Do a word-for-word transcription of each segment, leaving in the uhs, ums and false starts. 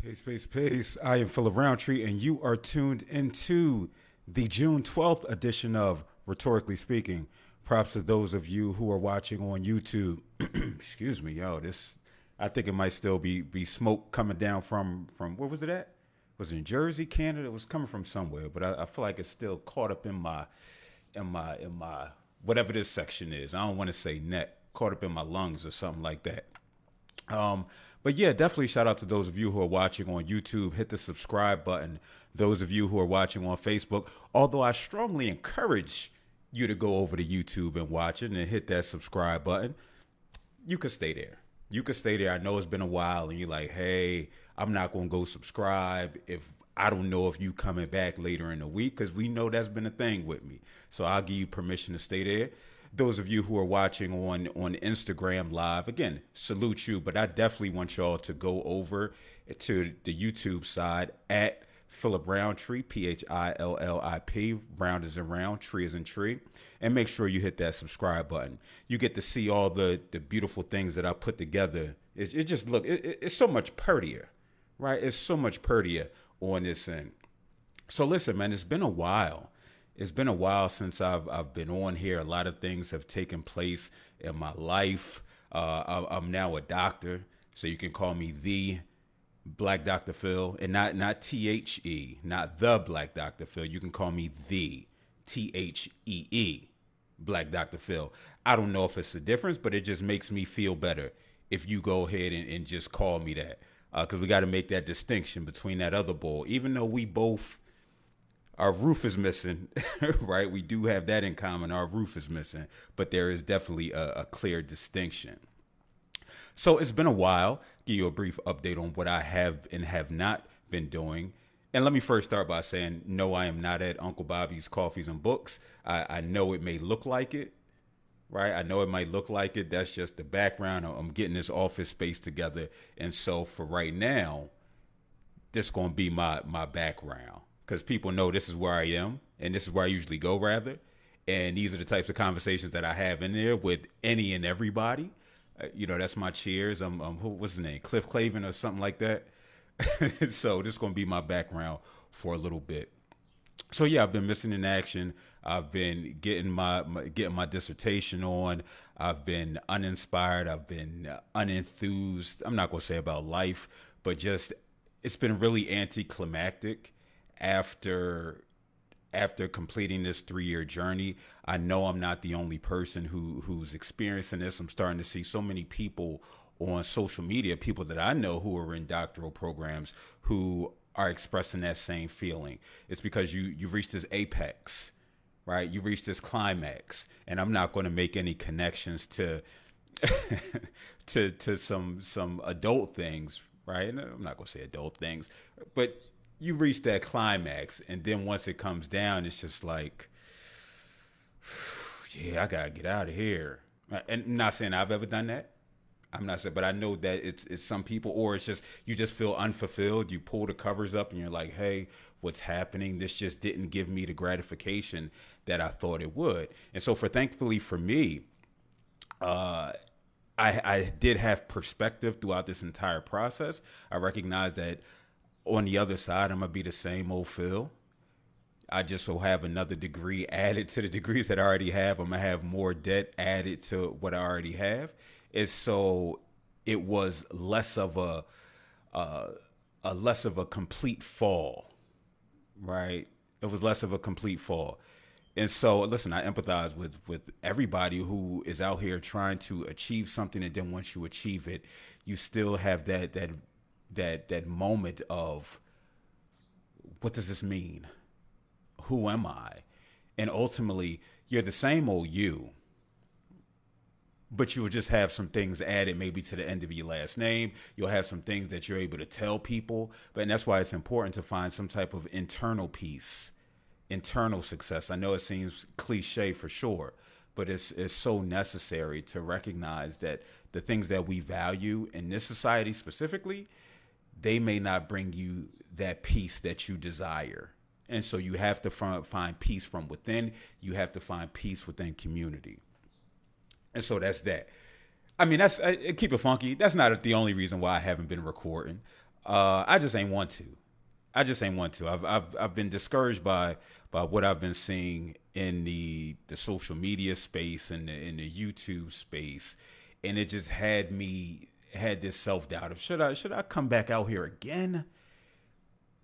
Peace, peace, peace. I am Phillip Roundtree, and you are tuned into the June twelfth edition of Rhetorically Speaking. Props to those of you who are watching on YouTube. Excuse me, yo. This, I think it might still be be smoke coming down from, from where was it at? Was it in Jersey, Canada? It was coming from somewhere, but I, I feel like it's still caught up in my, in my, in my, whatever this section is. I don't want to say neck, caught up in my lungs or something like that. Um... But yeah, definitely shout out to those of you who are watching on YouTube. Hit the subscribe button. Those of you who are watching on Facebook, although I strongly encourage you to go over to YouTube and watch it and hit that subscribe button. You could stay there. You could stay there. I know it's been a while and you're like, hey, I'm not going to go subscribe if I don't know if you coming back later in the week, because we know that's been a thing with me. So I'll give you permission to stay there. Those of you who are watching on, on Instagram Live, again, salute you. But I definitely want y'all to go over to the YouTube side at Phillip Roundtree, P H I L L I P, round is in round, tree is in tree. And make sure you hit that subscribe button. You get to see all the, the beautiful things that I put together. It, it just look, it, it, it's so much purtier, right? It's so much purtier on this end. So listen, man, it's been a while. It's been a while since I've I've been on here. A lot of things have taken place in my life. Uh, I, I'm now a doctor, so you can call me the Black Doctor Phil, and not not T H E, not the Black Doctor Phil. You can call me the T H E E Black Doctor Phil. I don't know if it's a difference, but it just makes me feel better if you go ahead and, and just call me that, because uh, we got to make that distinction between that other bull, even though we both. Our roof is missing, right? We do have that in common. Our roof is missing, but there is definitely a, a clear distinction. So it's been a while. Give you a brief update on what I have and have not been doing. And let me first start by saying, no, I am not at Uncle Bobby's Coffees and Books. I, I know it may look like it, right? I know it might look like it. That's just the background. I'm getting this office space together. And so for right now, this is going to be my, my background. Because people know this is where I am, and this is where I usually go, rather. And these are the types of conversations that I have in there with any and everybody. Uh, you know, that's my cheers. I'm, I'm who, what's his name? Cliff Clavin or something like that. So this is going to be my background for a little bit. So, yeah, I've been missing in action. I've been getting my, my getting my dissertation on. I've been uninspired. I've been uh, unenthused. I'm not going to say about life, but just it's been really anticlimactic. After after completing this three-year journey, I know I'm not the only person who who's experiencing this. I'm starting to see so many people on social media, people that I know who are in doctoral programs, who are expressing that same feeling. It's because you you reach this apex, right? You reach this climax, and I'm not going to make any connections to to to some some adult things, right? And I'm not going to say adult things, but you reach that climax, and then once it comes down, it's just like, yeah, I gotta get out of here. And I'm not saying I've ever done that. I'm not saying, but I know that it's it's some people, or it's just, you just feel unfulfilled. You pull the covers up and you're like, hey, what's happening? This just didn't give me the gratification that I thought it would. And so for thankfully for me, uh, I, I did have perspective throughout this entire process. I recognize that on the other side, I'm going to be the same old Phil. I just will have another degree added to the degrees that I already have. I'm going to have more debt added to what I already have. And so it was less of a, uh, a less of a complete fall, right? It was less of a complete fall. And so, listen, I empathize with, with everybody who is out here trying to achieve something. And then once you achieve it, you still have that, that, that that moment of, what does this mean? Who am I? And ultimately, you're the same old you, but you will just have some things added maybe to the end of your last name. You'll have some things that you're able to tell people. But and that's why it's important to find some type of internal peace, internal success. I know it seems cliche for sure, but it's it's so necessary to recognize that the things that we value in this society specifically, they may not bring you that peace that you desire. And so you have to find peace from within. You have to find peace within community. And so that's that. I mean, that's I, keep it funky. That's not the only reason why I haven't been recording. Uh, I just ain't want to. I just ain't want to. I've I've I've been discouraged by by what I've been seeing in the the social media space and the, in the YouTube space, and it just had me had this self doubt of should I should I come back out here again?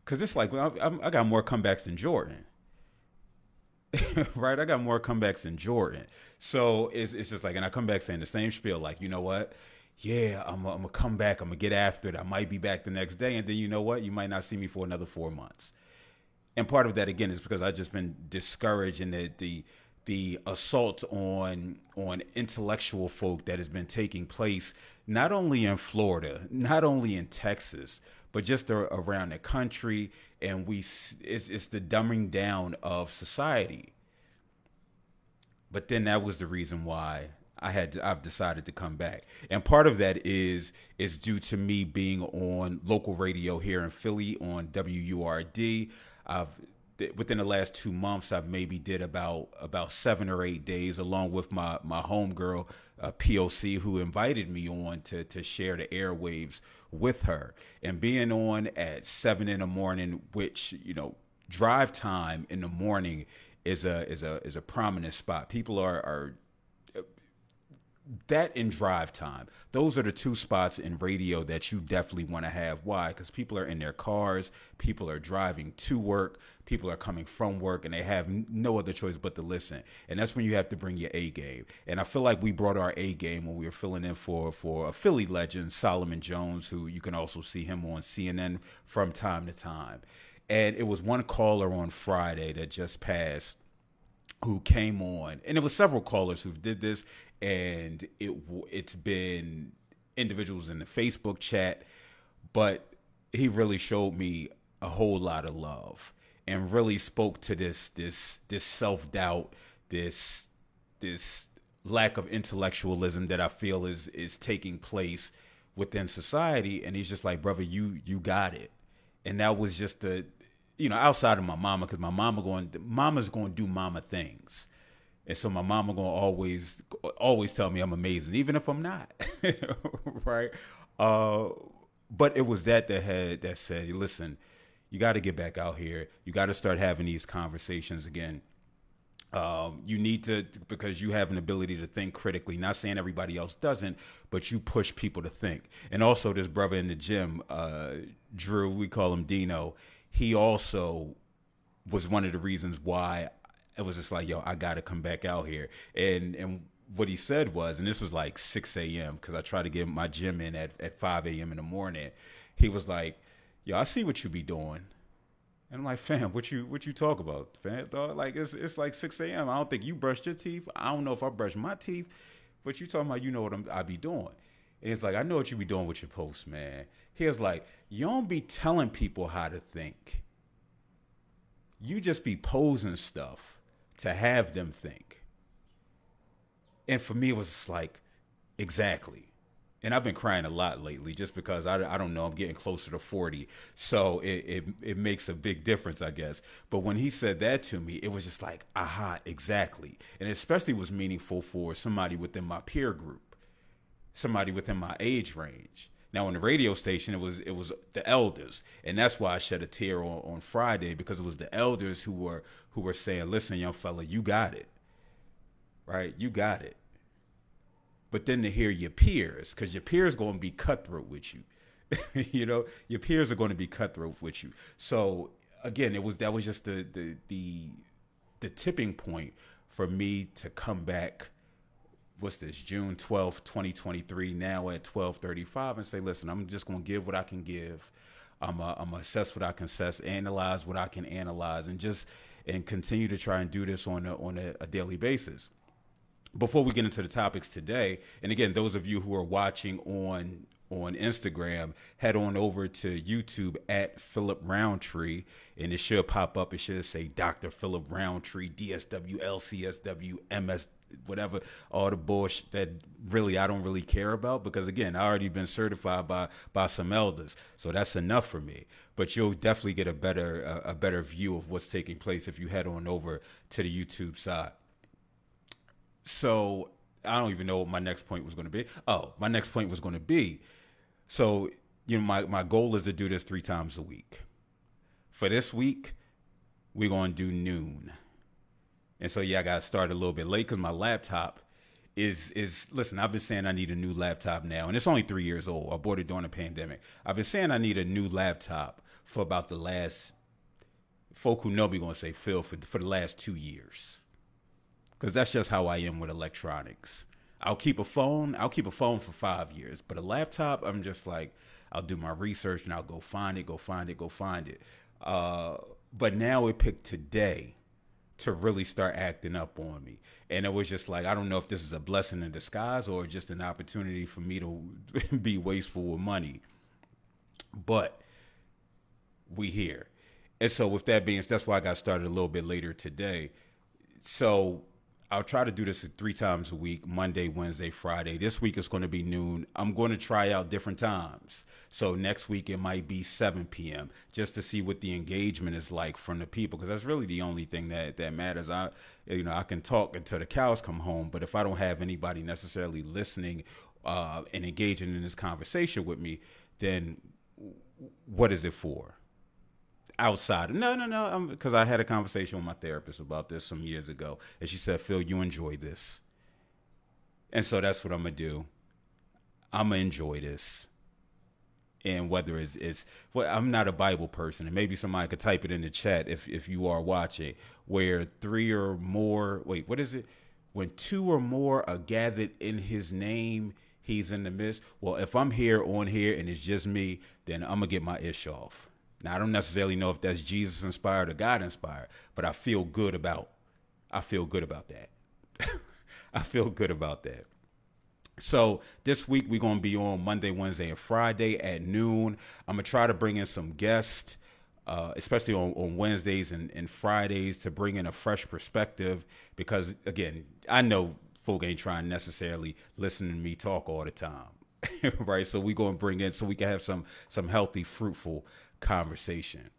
Because it's like well, I, I got more comebacks than Jordan, right? I got more comebacks than Jordan. So it's it's just like, and I come back saying the same spiel, like, you know what? Yeah, I'm going to come back. I'm going to get after it. I might be back the next day. And then you know what? You might not see me for another four months. And part of that, again, is because I've just been discouraged in the the, the assault on, on intellectual folk that has been taking place, not only in Florida, not only in Texas, but just around the country. And we it's, it's the dumbing down of society. But then that was the reason why I had to, I've decided to come back, and part of that is is due to me being on local radio here in Philly on W U R D. I've within the last two months I've maybe did about about seven or eight days, along with my my homegirl uh, P O C, who invited me on to to share the airwaves with her, and being on at seven in the morning, which you know drive time in the morning is a is a is a prominent spot. People are are. That and drive time. Those are the two spots in radio that you definitely want to have. Why? Because people are in their cars. People are driving to work. People are coming from work, and they have no other choice but to listen. And that's when you have to bring your A game. And I feel like we brought our A game when we were filling in for, for a Philly legend, Solomon Jones, who you can also see him on C N N from time to time. And it was one caller on Friday that just passed who came on, and it was several callers who did this, and it it's been individuals in the Facebook chat, but he really showed me a whole lot of love and really spoke to this this this self-doubt, this this lack of intellectualism that I feel is is taking place within society. And he's just like, brother, you you got it. And that was just the you know, outside of my mama, because my mama going, mama's going to do mama things. And so my mama going to always, always tell me I'm amazing, even if I'm not. Right. Uh, but it was that that had that said, listen, you got to get back out here. You got to start having these conversations again. Um, you need to, because you have an ability to think critically, not saying everybody else doesn't, but you push people to think. And also this brother in the gym, uh, Drew, we call him Dino. He also was one of the reasons why it was just like, yo, I got to come back out here. And and what he said was, and this was like six a.m. because I try to get my gym in at, at five a.m. in the morning. He was like, yo, I see what you be doing. And I'm like, fam, what you what you talk about, fam? Like, it's, it's like six a.m. I don't think you brushed your teeth. I don't know if I brushed my teeth. But you talking about, you know what I'm, I be doing. And it's like, I know what you be doing with your posts, man. He was like, you don't be telling people how to think. You just be posing stuff to have them think. And for me, it was just like, exactly. And I've been crying a lot lately just because, I, I don't know, I'm getting closer to forty. So it, it, it makes a big difference, I guess. But when he said that to me, it was just like, aha, exactly. And it especially was meaningful for somebody within my peer group. Somebody within my age range. Now, on the radio station, it was it was the elders, and that's why I shed a tear on, on Friday, because it was the elders who were who were saying, "Listen, young fella, you got it, right? You got it." But then to hear your peers, because your peers going to be cutthroat with you, you know, your peers are going to be cutthroat with you. So again, it was that was just the the the, the tipping point for me to come back. What's this, June twelfth, twenty twenty-three, now at twelve thirty-five, and say, listen, I'm just going to give what I can give. I'm going to assess what I can assess, analyze what I can analyze, and just and continue to try and do this on a, on a, a daily basis. Before we get into the topics today, and again, those of you who are watching on on Instagram, head on over to YouTube at Phillip Roundtree, and it should pop up. It should say Doctor Phillip Roundtree, D S W, L C S W, M S, whatever, all the bullshit that really I don't really care about, because again, I already been certified by by some elders, so that's enough for me. But you'll definitely get a better a, a better view of what's taking place if you head on over to the YouTube side. So I don't even know what my next point was going to be. Oh, my next point was going to be, so you know, my, my goal is to do this three times a week. For this week, we're going to do noon. And so, yeah, I got to start a little bit late because my laptop is, is listen, I've been saying I need a new laptop now, and it's only three years old. I bought it during the pandemic. I've been saying I need a new laptop for about the last, folk who know me going to say Phil, for, for the last two years. Because that's just how I am with electronics. I'll keep a phone. I'll keep a phone for five years. But a laptop, I'm just like, I'll do my research and I'll go find it, go find it, go find it. Uh, but now it picked today to really start acting up on me. And it was just like, I don't know if this is a blessing in disguise or just an opportunity for me to be wasteful with money. But we here. And so with that being, that's why I got started a little bit later today. So I'll try to do this three times a week, Monday, Wednesday, Friday. This week is going to be noon. I'm going to try out different times. So next week it might be seven p.m. just to see what the engagement is like from the people, because that's really the only thing that, that matters. I, you know, I can talk until the cows come home, but if I don't have anybody necessarily listening uh, and engaging in this conversation with me, then what is it for? Outside. No, no, no. Because I had a conversation with my therapist about this some years ago. And she said, Phil, you enjoy this. And so that's what I'm going to do. I'm going to enjoy this. And whether it's, it's well, I'm not a Bible person. And maybe somebody could type it in the chat if, if you are watching, where three or more. Wait, what is it? When two or more are gathered in his name, he's in the midst. Well, if I'm here on here and it's just me, then I'm going to get my ish off. Now, I don't necessarily know if that's Jesus inspired or God inspired, but I feel good about, I feel good about that. I feel good about that. So this week we're going to be on Monday, Wednesday, and Friday at noon. I'm going to try to bring in some guests, uh, especially on, on Wednesdays and, and Fridays, to bring in a fresh perspective, because, again, I know folk ain't trying necessarily listen to me talk all the time. Right. So we're going to bring in so we can have some some healthy, fruitful conversation.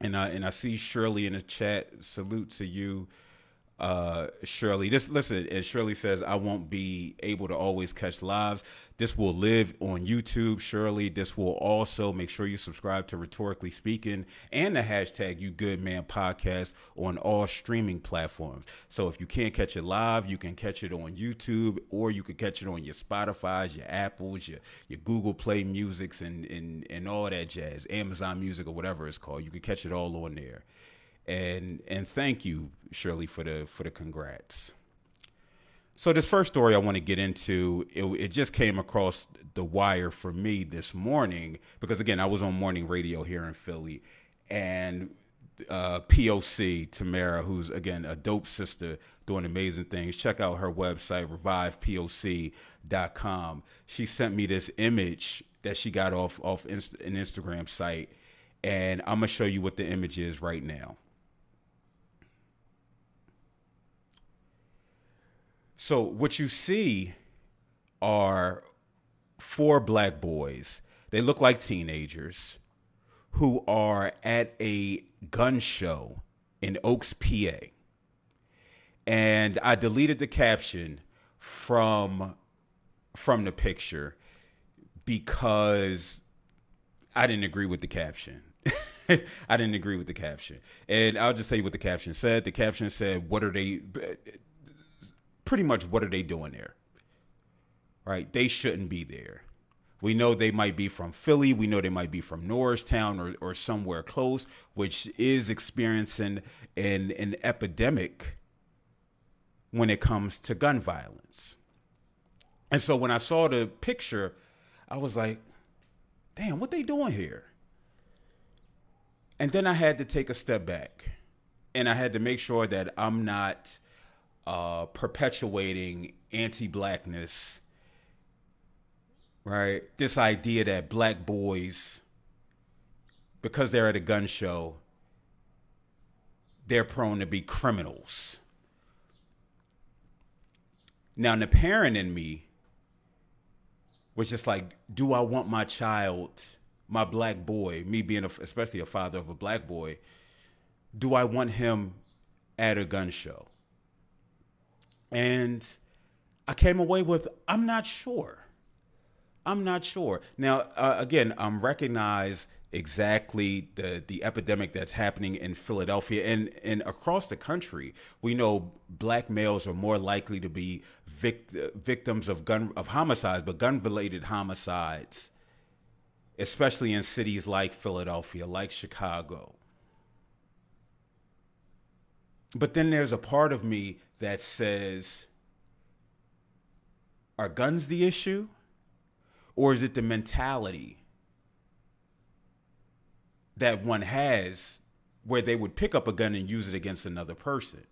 And I and I see Shirley in the chat. Salute to you, uh, Shirley. This listen, and Shirley says, I won't be able to always catch lives. This will live on YouTube, Shirley. This will also make sure you subscribe to Rhetorically Speaking and the hashtag YouGoodManPodcast on all streaming platforms. So if you can't catch it live, you can catch it on YouTube, or you can catch it on your Spotify's, your Apples, your, your Google Play Musics, and, and, and all that jazz, Amazon Music or whatever it's called. You can catch it all on there. And and thank you, Shirley, for the for the congrats. So this first story I want to get into, it, it just came across the wire for me this morning, because, again, I was on morning radio here in Philly, and uh, P O C Tamara, who's, again, a dope sister doing amazing things. Check out her website, revive poc dot com. She sent me this image that she got off, off Inst- an Instagram site, and I'm going to show you what the image is right now. So what you see are four black boys. They look like teenagers who are at a gun show in Oaks, P A. And I deleted the caption from from the picture because I didn't agree with the caption. I didn't agree with the caption. And I'll just tell you what the caption said. The caption said, what are they... pretty much, what are they doing there? Right? They shouldn't be there. We know they might be from Philly. We know they might be from Norristown or, or somewhere close, which is experiencing an, an epidemic when it comes to gun violence. And so when I saw the picture, I was like, damn, what they doing here? And then I had to take a step back, and I had to make sure that I'm not Uh, perpetuating anti-blackness, right? This idea that black boys, because they're at a gun show, they're prone to be criminals. Now, the parent in me was just like, do I want my child, my black boy, me being a, especially a father of a black boy, do I want him at a gun show? And I came away with, I'm not sure. I'm not sure. Now, uh, again, um, recognize exactly the, the epidemic that's happening in Philadelphia and, and across the country. We know black males are more likely to be vict- victims of gun of homicides, but gun-related homicides, especially in cities like Philadelphia, like Chicago. But then there's a part of me that says, are guns the issue? Or is it the mentality that one has where they would pick up a gun and use it against another person?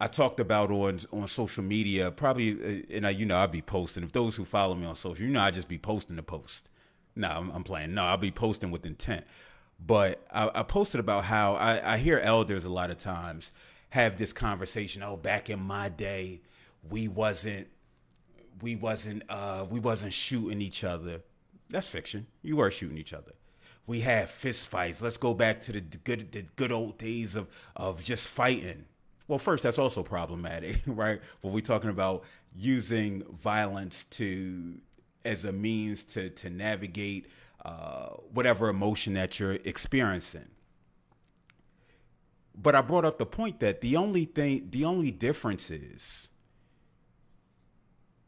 I talked about on on social media, probably, and I, you know, I'd be posting. If those who follow me on social, you know, I'd just be posting the post. No, I'm, I'm playing. No, I'll be posting with intent. But I, I posted about how I, I hear elders a lot of times have this conversation. Oh, back in my day, we wasn't. We wasn't uh, we wasn't shooting each other. That's fiction. You were shooting each other. We had fist fights. Let's go back to the good the good old days of, of just fighting. Well, first, that's also problematic, right? When we're talking about using violence to as a means to to navigate uh, whatever emotion that you're experiencing. But I brought up the point that the only thing, the only difference is.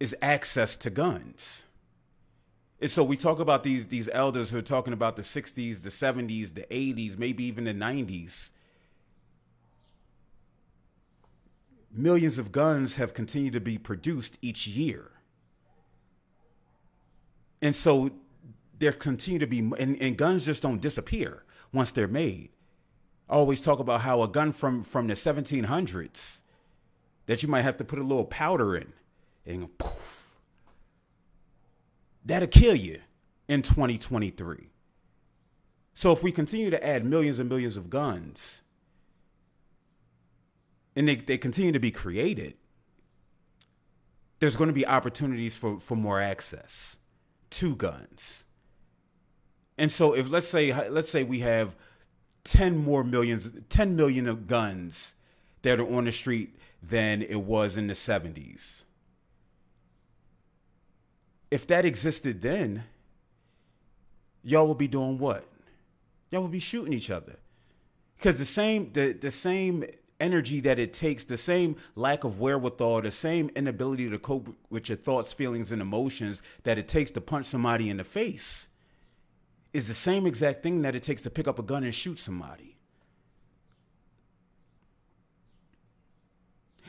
is access to guns. And so we talk about these these elders who are talking about the sixties, the seventies, the eighties, maybe even the nineties. Millions of guns have continued to be produced each year. And so there continue to be, and, and guns just don't disappear once they're made. I always talk about how a gun from, from the seventeen hundreds that you might have to put a little powder in, and poof, that'll kill you in twenty twenty-three. So if we continue to add millions and millions of guns and they, they continue to be created, there's going to be opportunities for, for more access to guns. And so if let's say, let's say we have ten more millions, ten million of guns that are on the street than it was in the seventies. If that existed then, y'all would be doing what? Y'all would be shooting each other. Because the same the, the same energy that it takes, the same lack of wherewithal, the same inability to cope with your thoughts, feelings, and emotions that it takes to punch somebody in the face is the same exact thing that it takes to pick up a gun and shoot somebody.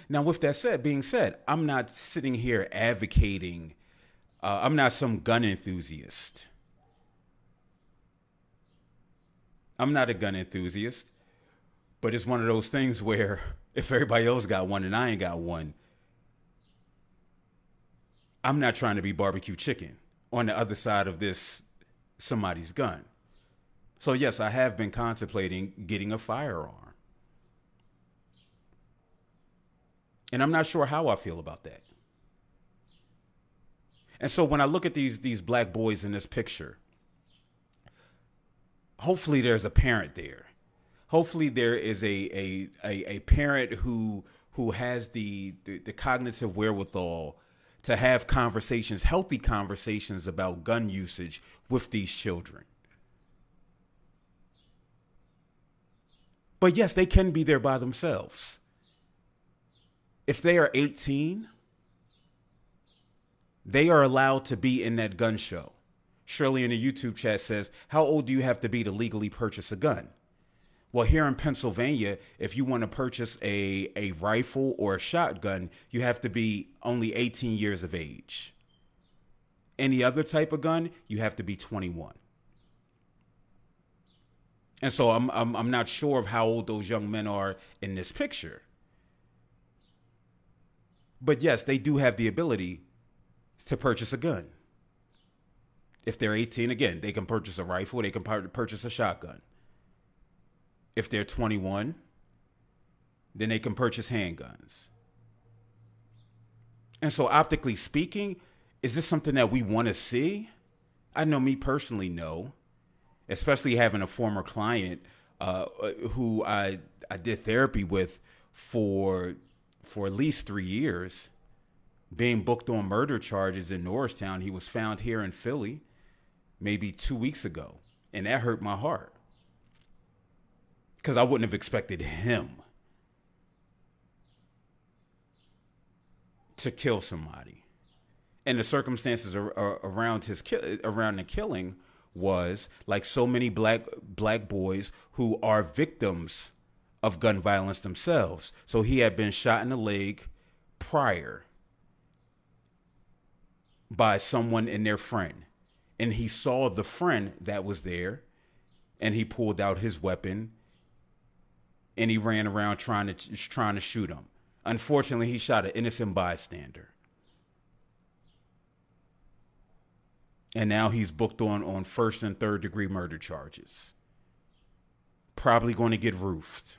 Now, with that said, being said, I'm not sitting here advocating Uh, I'm not some gun enthusiast. I'm not a gun enthusiast, but it's one of those things where if everybody else got one and I ain't got one, I'm not trying to be barbecue chicken on the other side of this somebody's gun. So yes, I have been contemplating getting a firearm. And I'm not sure how I feel about that. And so when I look at these these black boys in this picture, hopefully there's a parent there. Hopefully there is a a a, a parent who who has the, the the cognitive wherewithal to have conversations, healthy conversations about gun usage with these children. But yes, they can be there by themselves. If they are eighteen, they are allowed to be in that gun show. Shirley in the YouTube chat says, how old do you have to be to legally purchase a gun? Well, here in Pennsylvania, if you want to purchase a, a rifle or a shotgun, you have to be only eighteen years of age. Any other type of gun, you have to be twenty-one. And so I'm I'm, I'm not sure of how old those young men are in this picture. But yes, they do have the ability to purchase a gun. If they're eighteen, again, they can purchase a rifle, they can purchase a shotgun. If they're twenty-one, then they can purchase handguns. And so optically speaking, is this something that we want to see? I know me personally, no. Especially having a former client uh, who I, I did therapy with for, for at least three years. being booked on murder charges in Norristown. He was found here in Philly maybe two weeks ago. And that hurt my heart. Because I wouldn't have expected him to kill somebody. And the circumstances ar- ar- around his ki- around the killing was like so many black black boys who are victims of gun violence themselves. So he had been shot in the leg prior by someone and their friend. And he saw the friend that was there and he pulled out his weapon and he ran around trying to trying to shoot him. Unfortunately, he shot an innocent bystander. And now he's booked on on first and third degree murder charges. Probably going to get roofed.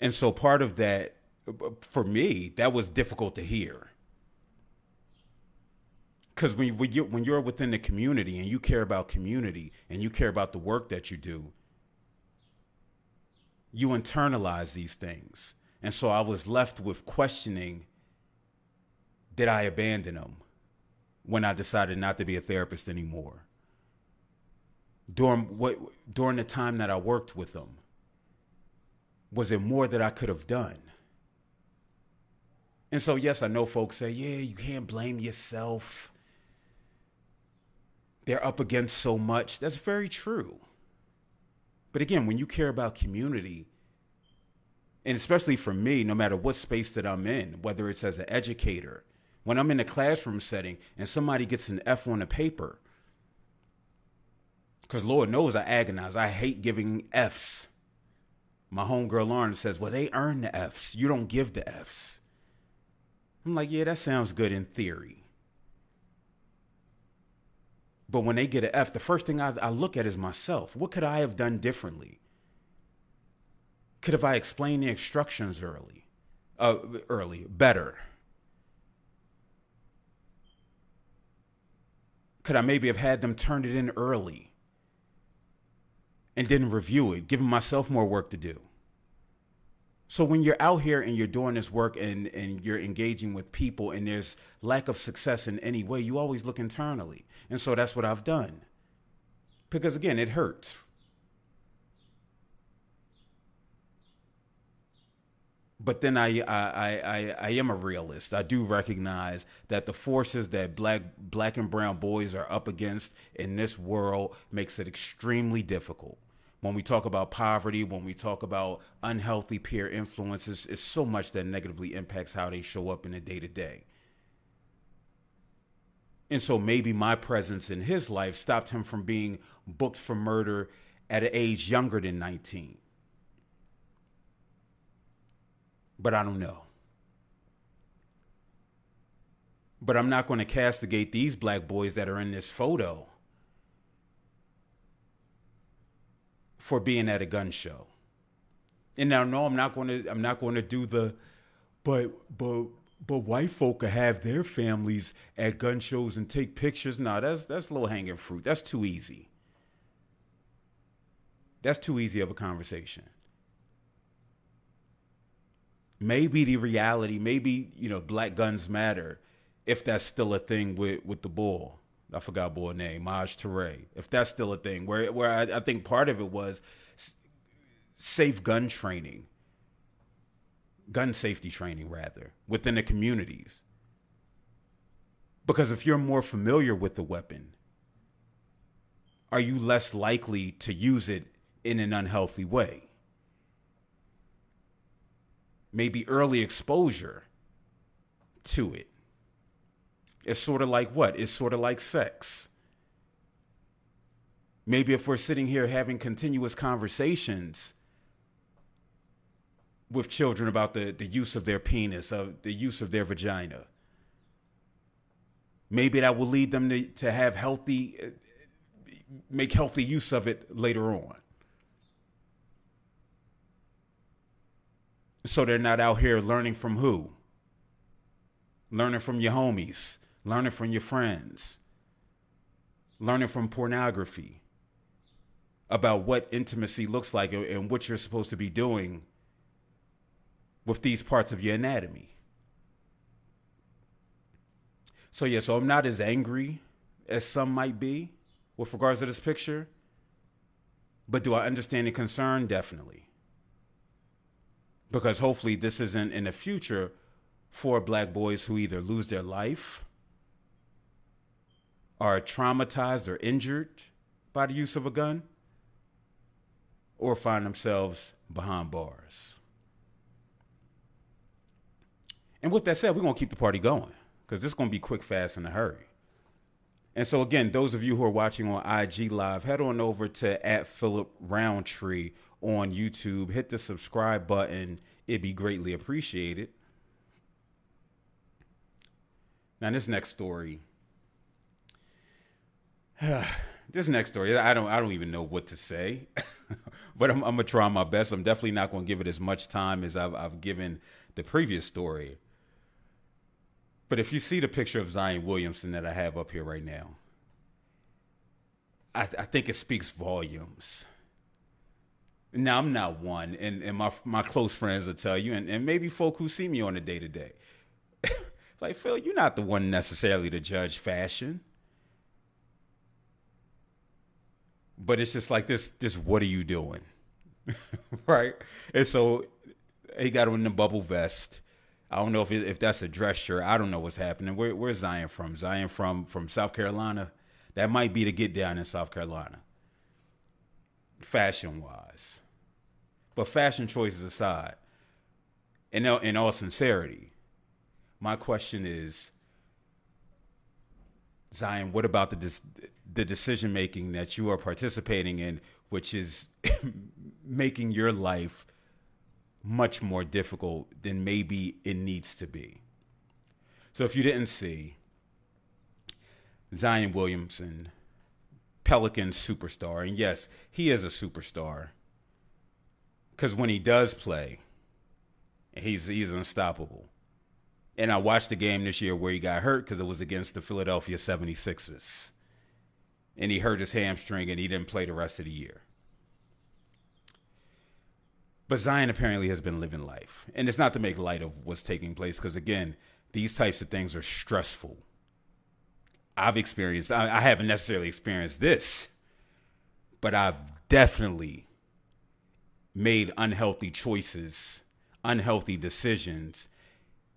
And so part of that, for me, that was difficult to hear. Because when, when, you, when you're within the community and you care about community and you care about the work that you do, you internalize these things. And so I was left with questioning, did I abandon them when I decided not to be a therapist anymore? During what during the time that I worked with them, was there more that I could have done? And so, yes, I know folks say, yeah, you can't blame yourself. They're up against so much. That's very true. But again, when you care about community, and especially for me, no matter what space that I'm in, whether it's as an educator, when I'm in a classroom setting and somebody gets an F on a paper, because Lord knows I agonize. I hate giving Fs. My homegirl Lauren says, well, they earn the Fs. You don't give the Fs. I'm like, yeah, that sounds good in theory. But when they get an F, the first thing I, I look at is myself. What could I have done differently? Could have I explained the instructions early, uh, early, better? Could I maybe have had them turn it in early and didn't review it, giving myself more work to do? So when you're out here and you're doing this work and, and you're engaging with people and there's lack of success in any way, you always look internally. And so that's what I've done. Because, again, it hurts. But then I, I, I, I am a realist. I do recognize that the forces that black, black and brown boys are up against in this world makes it extremely difficult. When we talk about poverty, when we talk about unhealthy peer influences, it's so much that negatively impacts how they show up in the day-to-day. And so maybe my presence in his life stopped him from being booked for murder at an age younger than nineteen. But I don't know. But I'm not going to castigate these black boys that are in this photo for being at a gun show. And now, no, I'm not going to, I'm not going to do the, but, but, but white folk could have their families at gun shows and take pictures. No, that's, that's low hanging fruit. That's too easy. That's too easy of a conversation. Maybe the reality, maybe, you know, Black Guns Matter, if that's still a thing with, with the bull. I forgot boy's name, Maj Teray, if that's still a thing, where where I, I think part of it was safe gun training, gun safety training, rather, within the communities. Because if you're more familiar with the weapon, are you less likely to use it in an unhealthy way? Maybe early exposure to it. It's sort of like what? It's sort of like sex. Maybe if we're sitting here having continuous conversations with children about the, the use of their penis, of the use of their vagina, maybe that will lead them to, to have healthy, make healthy use of it later on. So they're not out here learning from who? Learning from your homies. Learning from your friends, learning from pornography about what intimacy looks like and what you're supposed to be doing with these parts of your anatomy. So yeah, so I'm not as angry as some might be with regards to this picture. But do I understand the concern? Definitely. Because hopefully this isn't in the future for black boys who either lose their life, are traumatized or injured by the use of a gun, or find themselves behind bars. And with that said, we're going to keep the party going because this is going to be quick, fast, and a hurry. And so, again, those of you who are watching on I G Live, head on over to at Phillip Roundtree on YouTube. Hit the subscribe button. It'd be greatly appreciated. Now, this next story. This next story, I don't I don't even know what to say, but I'm, I'm going to try my best. I'm definitely not going to give it as much time as I've, I've given the previous story. But if you see the picture of Zion Williamson that I have up here right now, I, I think it speaks volumes. Now, I'm not one, and, and my my close friends will tell you, and, and maybe folk who see me on a day-to-day. Like, Phil, you're not the one necessarily to judge fashion. But it's just like this, this, what are you doing? Right? And so he got on the bubble vest. I don't know if it, if that's a dress shirt. I don't know what's happening. Where, where's Zion from? Zion from, from South Carolina? That might be the get down in South Carolina, fashion-wise. But fashion choices aside, in all, in all sincerity, my question is, Zion, what about the de- the decision-making that you are participating in, which is making your life much more difficult than maybe it needs to be? So if you didn't see, Zion Williamson, Pelican superstar, and yes, he is a superstar, because when he does play, he's, he's unstoppable. And I watched the game this year where he got hurt because it was against the Philadelphia seventy-sixers. And he hurt his hamstring and he didn't play the rest of the year. But Zion apparently has been living life. And it's not to make light of what's taking place because, again, these types of things are stressful. I've experienced, I, I haven't necessarily experienced this, but I've definitely made unhealthy choices, unhealthy decisions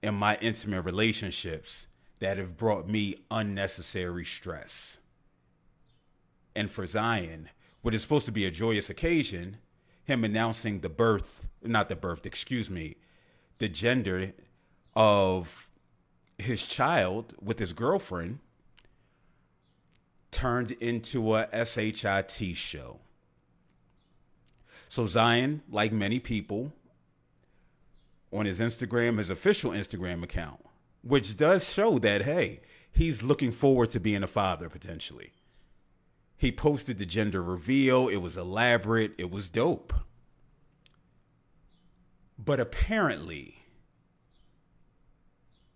in my intimate relationships that have brought me unnecessary stress. And for Zion, what is supposed to be a joyous occasion, him announcing the birth, not the birth, excuse me, the gender of his child with his girlfriend, turned into a S H I T show. So Zion, like many people, on his Instagram, his official Instagram account, which does show that, hey, he's looking forward to being a father potentially. He posted the gender reveal. It was elaborate. It was dope. But apparently,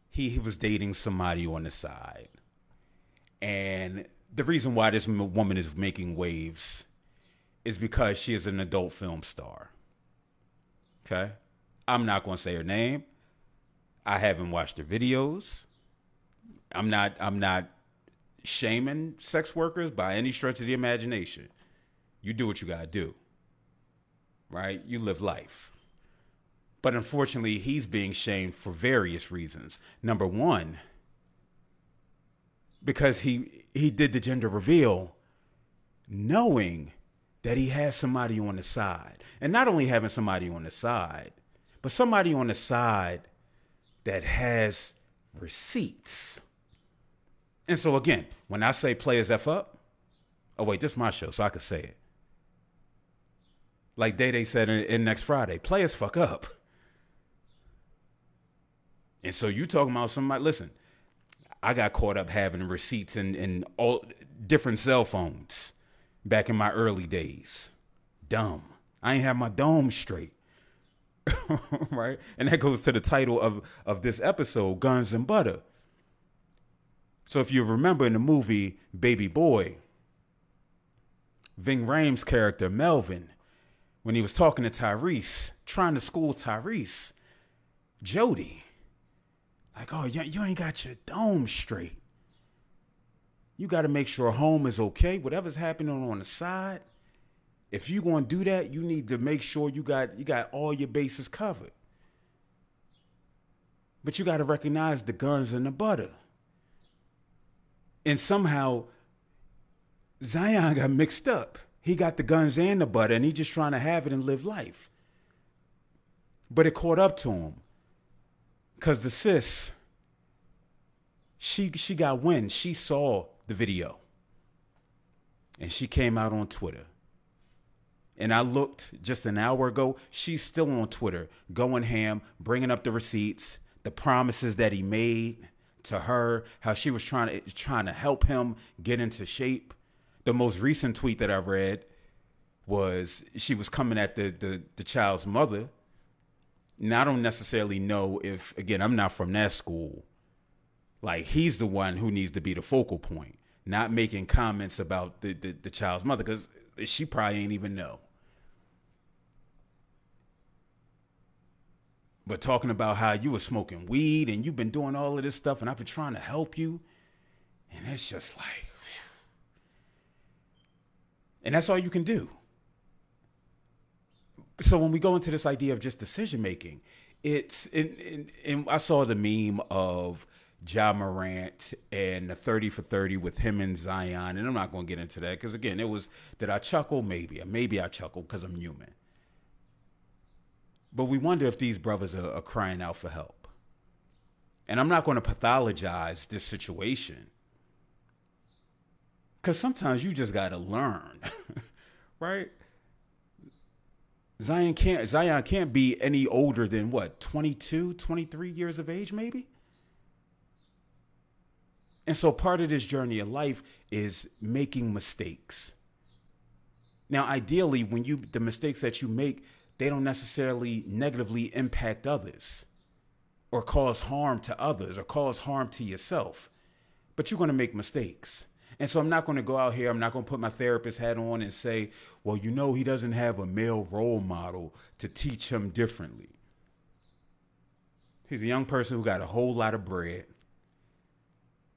he, he was dating somebody on the side. And the reason why this woman is making waves is because she is an adult film star. Okay? I'm not going to say her name. I haven't watched her videos. I'm not I'm not shaming sex workers by any stretch of the imagination. You do what you got to do. Right? You live life. But unfortunately, he's being shamed for various reasons. Number one, because he he did the gender reveal knowing that he has somebody on the side. And not only having somebody on the side, but somebody on the side that has receipts. And so, again, when I say players F up, oh, wait, this is my show, so I could say it. Like Day Day said in, in Next Friday, players fuck up. And so you talking about somebody, listen, I got caught up having receipts in, in all different cell phones back in my early days. Dumb. I ain't have my dome straight. Right? And that goes to the title of, of this episode, Guns and Butter. So if you remember in the movie Baby Boy, Ving Rhames' character, Melvin, when he was talking to Tyrese, trying to school Tyrese, Jody, like, oh, you, you ain't got your dome straight. You got to make sure home is okay. Whatever's happening on the side, if you're going to do that, you need to make sure you got you got all your bases covered. But you got to recognize the guns and the butter. And somehow, Zion got mixed up. He got the guns and the butter, and he just trying to have it and live life. But it caught up to him. Because the sis, she, she got wind. She saw the video. And she came out on Twitter. And I looked just an hour ago. She's still on Twitter, going ham, bringing up the receipts, the promises that he made to her, how she was trying to trying to help him get into shape. The most recent tweet that I read was she was coming at the the, the child's mother. Now, I don't necessarily know if, again, I'm not from that school. Like, he's the one who needs to be the focal point, not making comments about the, the, the child's mother, because she probably ain't even know. But talking about how you were smoking weed and you've been doing all of this stuff and I've been trying to help you. And it's just like, whew. And that's all you can do. So when we go into this idea of just decision making, it's and, and I saw the meme of Ja Morant and the thirty for thirty with him and Zion. And I'm not going to get into that because, again, it was, did I chuckle? Maybe. Maybe I chuckle because I'm human. But we wonder if these brothers are, are crying out for help. And I'm not going to pathologize this situation. Because sometimes you just got to learn, right? Zion can't, Zion can't be any older than, what, twenty-two, twenty-three years of age, maybe? And so part of this journey of life is making mistakes. Now, ideally, when you the mistakes that you make, they don't necessarily negatively impact others or cause harm to others or cause harm to yourself. But you're going to make mistakes. And so I'm not going to go out here. I'm not going to put my therapist hat on and say, well, you know, he doesn't have a male role model to teach him differently. He's a young person who got a whole lot of bread.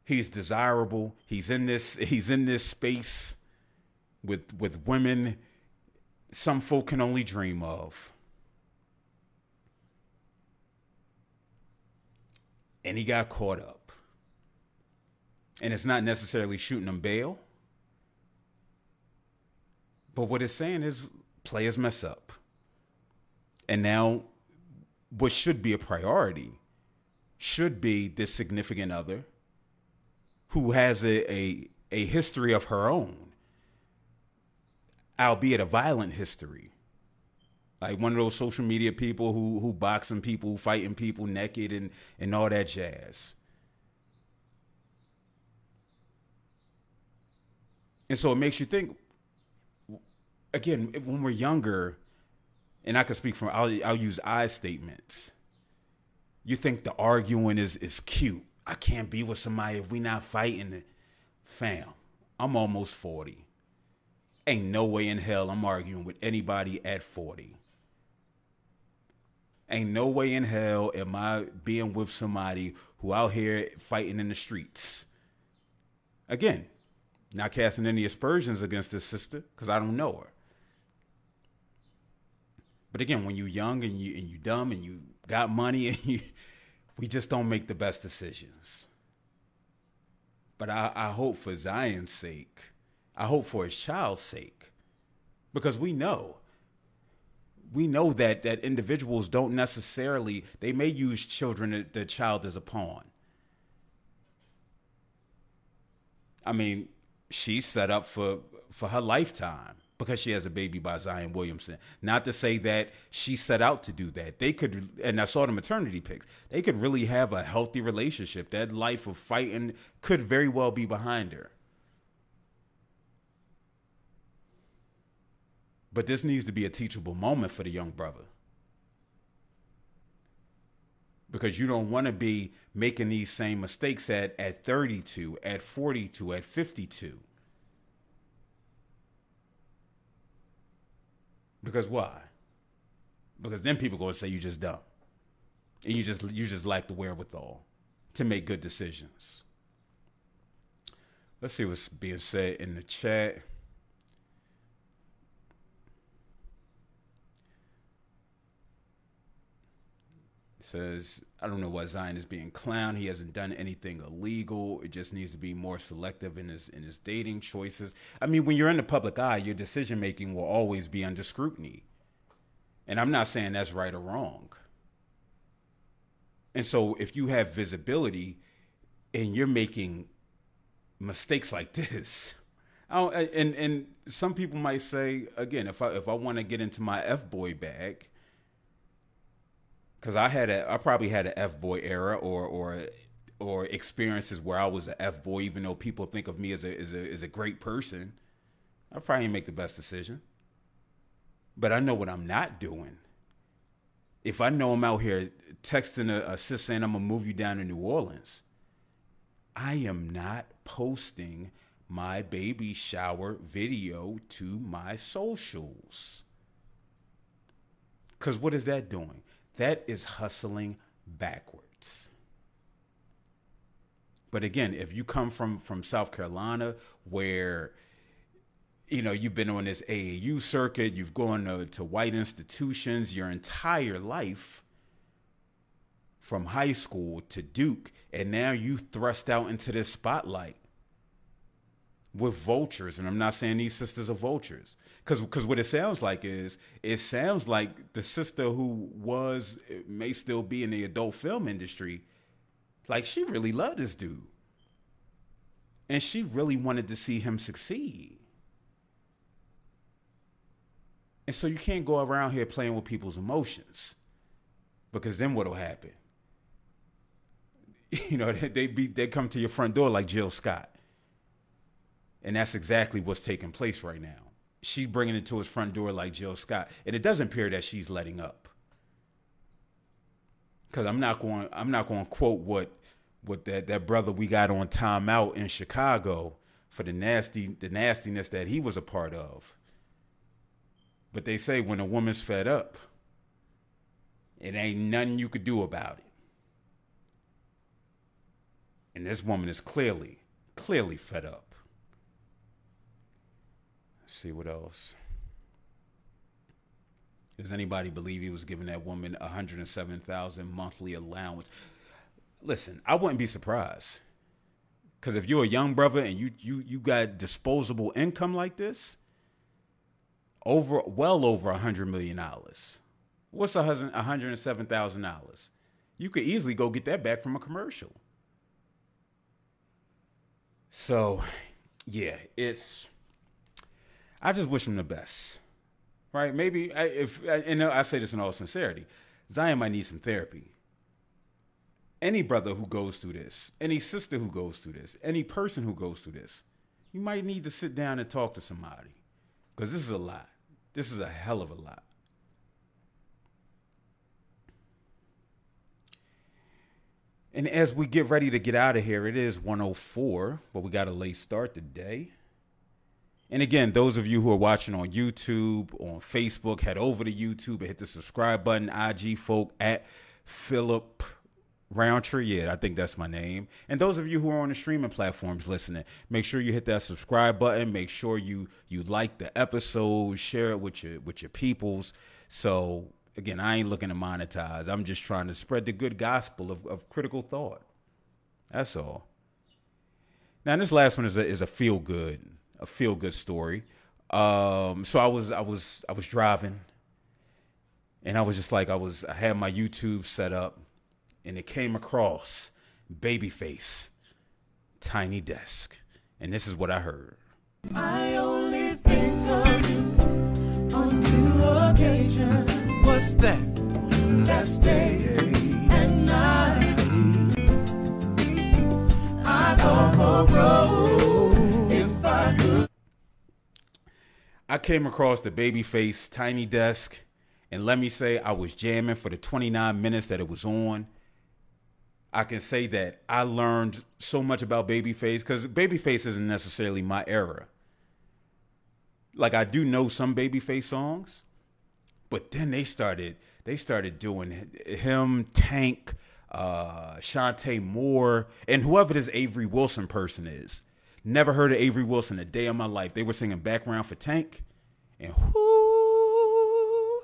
He's desirable. He's in this. He's in this space with with women some folk can only dream of. And he got caught up. And it's not necessarily shooting him bail. But what it's saying is players mess up. And now what should be a priority should be this significant other who has a, a, a history of her own. Albeit a violent history, like one of those social media people who who boxing people, fighting people naked and, and all that jazz. And so it makes you think, again, when we're younger, and I can speak from, I'll, I'll use I statements. You think the arguing is, is cute. I can't be with somebody if we not fighting. Fam, I'm almost forty. Ain't no way in hell I'm arguing with anybody at forty. Ain't no way in hell am I being with somebody who out here fighting in the streets. Again, not casting any aspersions against this sister because I don't know her. But again, when you're young and you and you dumb and you got money, and you, we just don't make the best decisions. But I, I hope for Zion's sake, I hope for his child's sake, because we know, we know that that individuals don't necessarily, they may use children, the child as a pawn. I mean, she's set up for, for her lifetime because she has a baby by Zion Williamson. Not to say that she set out to do that. They could, and I saw the maternity pics, they could really have a healthy relationship. That life of fighting could very well be behind her. But this needs to be a teachable moment for the young brother. Because you don't want to be making these same mistakes at, at thirty-two, at forty-two, at fifty-two. Because why? Because then people are going to say you just dumb. And you just, you just lack the wherewithal to make good decisions. Let's see what's being said in the chat. It says, I don't know why Zion is being clowned. He hasn't done anything illegal. It just needs to be more selective in his in his dating choices. I mean, when you're in the public eye, your decision making will always be under scrutiny. And I'm not saying that's right or wrong. And so if you have visibility and you're making mistakes like this, I don't, and and some people might say, again, if I if I want to get into my F-boy bag, because I had a I probably had an F-boy era or or or experiences where I was an F-boy, even though people think of me as a as a as a great person, I probably didn't make the best decision. But I know what I'm not doing. If I know I'm out here texting a, a sis saying I'm going to move you down to New Orleans, I am not posting my baby shower video to my socials. Because what is that doing? That is hustling backwards. But again, if you come from, from South Carolina where, you know, you've been on this A A U circuit, you've gone to, to white institutions your entire life from high school to Duke, and now you thrust out into this spotlight with vultures. And I'm not saying these sisters are vultures, because because what it sounds like is it sounds like the sister who was may still be in the adult film industry, like she really loved this dude and she really wanted to see him succeed. And so you can't go around here playing with people's emotions, because then what'll happen? You know, they they, be, they come to your front door like Jill Scott. And that's exactly what's taking place right now. She's bringing it to his front door like Jill Scott. And it doesn't appear that she's letting up. Because I'm not going I'm not going to quote what what that, that brother we got on timeout in Chicago for the nasty the nastiness that he was a part of. But they say when a woman's fed up, it ain't nothing you could do about it. And this woman is clearly, clearly fed up. Let's see what else. Does anybody believe he was giving that woman one hundred seven thousand dollars monthly allowance? Listen, I wouldn't be surprised. Because if you're a young brother and you you you got disposable income like this, over well over a hundred million dollars. What's a hundred one hundred and seven thousand dollars? You could easily go get that back from a commercial. So, yeah, it's. I just wish him the best, right? Maybe I, if and I say this in all sincerity, Zion might need some therapy. Any brother who goes through this, any sister who goes through this, any person who goes through this, you might need to sit down and talk to somebody, because this is a lot. This is a hell of a lot. And as we get ready to get out of here, it is one oh four, but we got a late start today. And again, those of you who are watching on YouTube, on Facebook, head over to YouTube and hit the subscribe button. I G folk at Phillip Roundtree. Yeah, I think that's my name. And those of you who are on the streaming platforms listening, make sure you hit that subscribe button. Make sure you you like the episode, share it with your with your peoples. So again, I ain't looking to monetize. I'm just trying to spread the good gospel of, of critical thought. That's all. Now this last one is a is a feel good, a feel good story. Um, so I was I was I was driving, and I was just like I was I had my YouTube set up. And it came across Babyface, Tiny Desk. And this is what I heard. I only think of you on two occasions. What's that? That's day, day and night. I don't know if I could. I came across the Babyface, Tiny Desk. And let me say, I was jamming for the twenty-nine minutes that it was on. I can say that I learned so much about Babyface, because Babyface isn't necessarily my era. Like, I do know some Babyface songs, but then they started they started doing him, Tank, uh, Chanté Moore, and whoever this Avery Wilson person is. Never heard of Avery Wilson a day in my life. They were singing background for Tank. And whoo,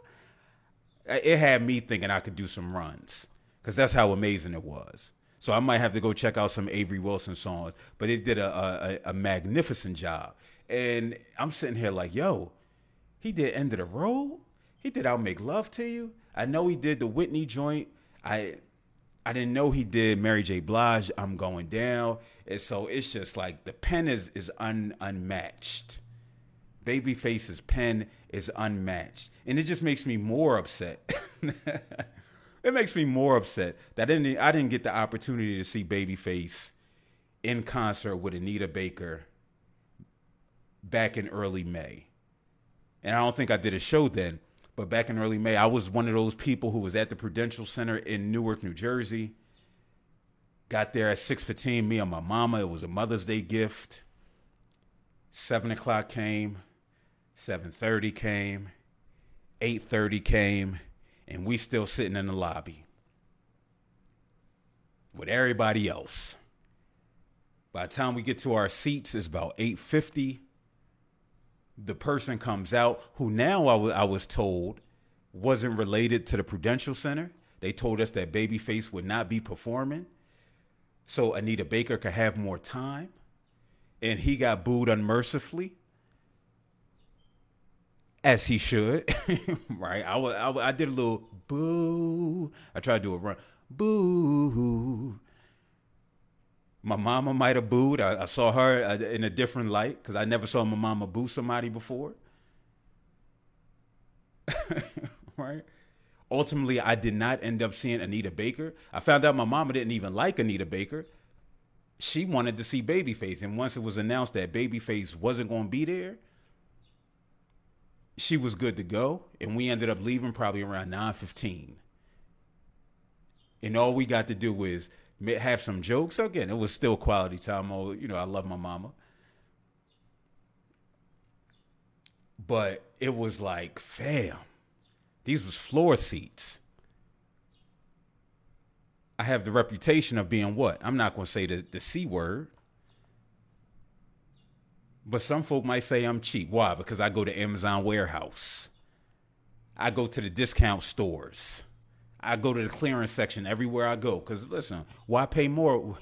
it had me thinking I could do some runs because that's how amazing it was. So I might have to go check out some Avery Wilson songs. But it did a, a, a magnificent job. And I'm sitting here like, yo, he did End of the Road. He did I'll Make Love to You. I know he did the Whitney joint. I I didn't know he did Mary J. Blige, I'm Going Down. And so it's just like the pen is, is un, unmatched. Babyface's pen is unmatched. And it just makes me more upset. It makes me more upset that I didn't, I didn't get the opportunity to see Babyface in concert with Anita Baker back in early May. And I don't think I did a show then, but back in early May, I was one of those people who was at the Prudential Center in Newark, New Jersey. Got there at six fifteen, me and my mama. It was a Mother's Day gift. seven o'clock came, seven thirty came, eight thirty came, and we still sitting in the lobby with everybody else. By the time we get to our seats, it's about eight fifty. The person comes out who now I, w- I was told wasn't related to the Prudential Center. They told us that Babyface would not be performing so Anita Baker could have more time. And he got booed unmercifully, as he should. Right? I, w- I, w- I did a little boo. I tried to do a run. Boo. My mama might have booed. I, I saw her in a different light because I never saw my mama boo somebody before. Right? Ultimately, I did not end up seeing Anita Baker. I found out my mama didn't even like Anita Baker. She wanted to see Babyface. And once it was announced that Babyface wasn't going to be there, she was good to go. And we ended up leaving probably around nine fifteen. And all we got to do was have some jokes. Again, it was still quality time. Oh, you know, I love my mama. But it was like, fam, these was floor seats. I have the reputation of being what? I'm not going to say the, the C word. But some folk might say I'm cheap. Why? Because I go to Amazon Warehouse. I go to the discount stores. I go to the clearance section everywhere I go. Because, listen, why pay more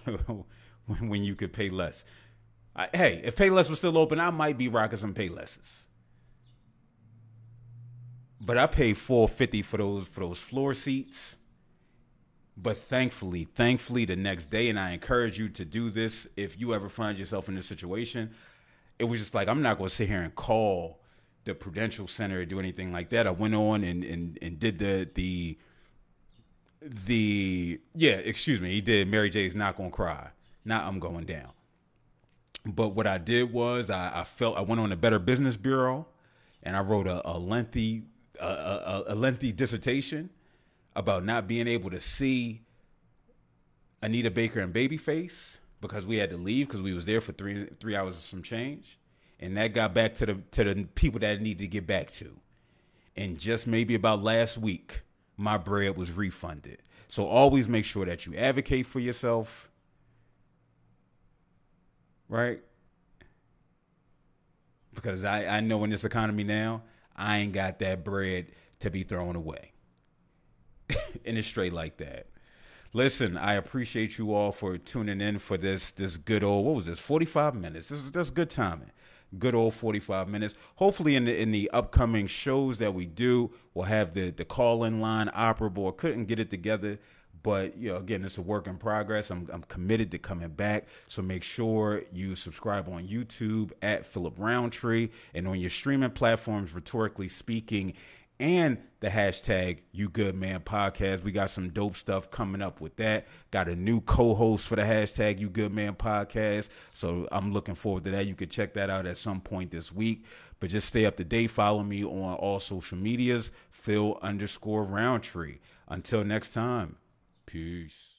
when you could pay less? I, hey, if Payless was still open, I might be rocking some Paylesses. But I paid four fifty for those for those floor seats. But thankfully, thankfully, the next day, and I encourage you to do this if you ever find yourself in this situation, it was just like, I'm not going to sit here and call the Prudential Center or do anything like that. I went on and and, and did the the... The, yeah, excuse me, he did Mary J's Not Gonna Cry. Now I'm Going Down. But what I did was I, I felt I went on the Better Business Bureau and I wrote a, a lengthy a, a, a lengthy dissertation about not being able to see Anita Baker and Babyface because we had to leave because we was there for three three hours of some change. And that got back to the to the people that it needed to get back to. And just maybe about last week, my bread was refunded. So always make sure that you advocate for yourself. Right? Because I, I know in this economy now, I ain't got that bread to be thrown away. And it's straight like that. Listen, I appreciate you all for tuning in for this this good old, what was this, forty-five minutes. This is that's good timing. Good old forty-five minutes. Hopefully in the in the upcoming shows that we do, we'll have the, the call-in line operable. I couldn't get it together, but you know, again, it's a work in progress. I'm I'm committed to coming back. So make sure you subscribe on YouTube at Phillip Roundtree and on your streaming platforms, Rhetorically Speaking, and the hashtag YouGoodManPodcast. We got some dope stuff coming up with that. Got a new co-host for the hashtag YouGoodManPodcast. So I'm looking forward to that. You can check that out at some point this week. But just stay up to date. Follow me on all social medias, Phil underscore Roundtree. Until next time, peace.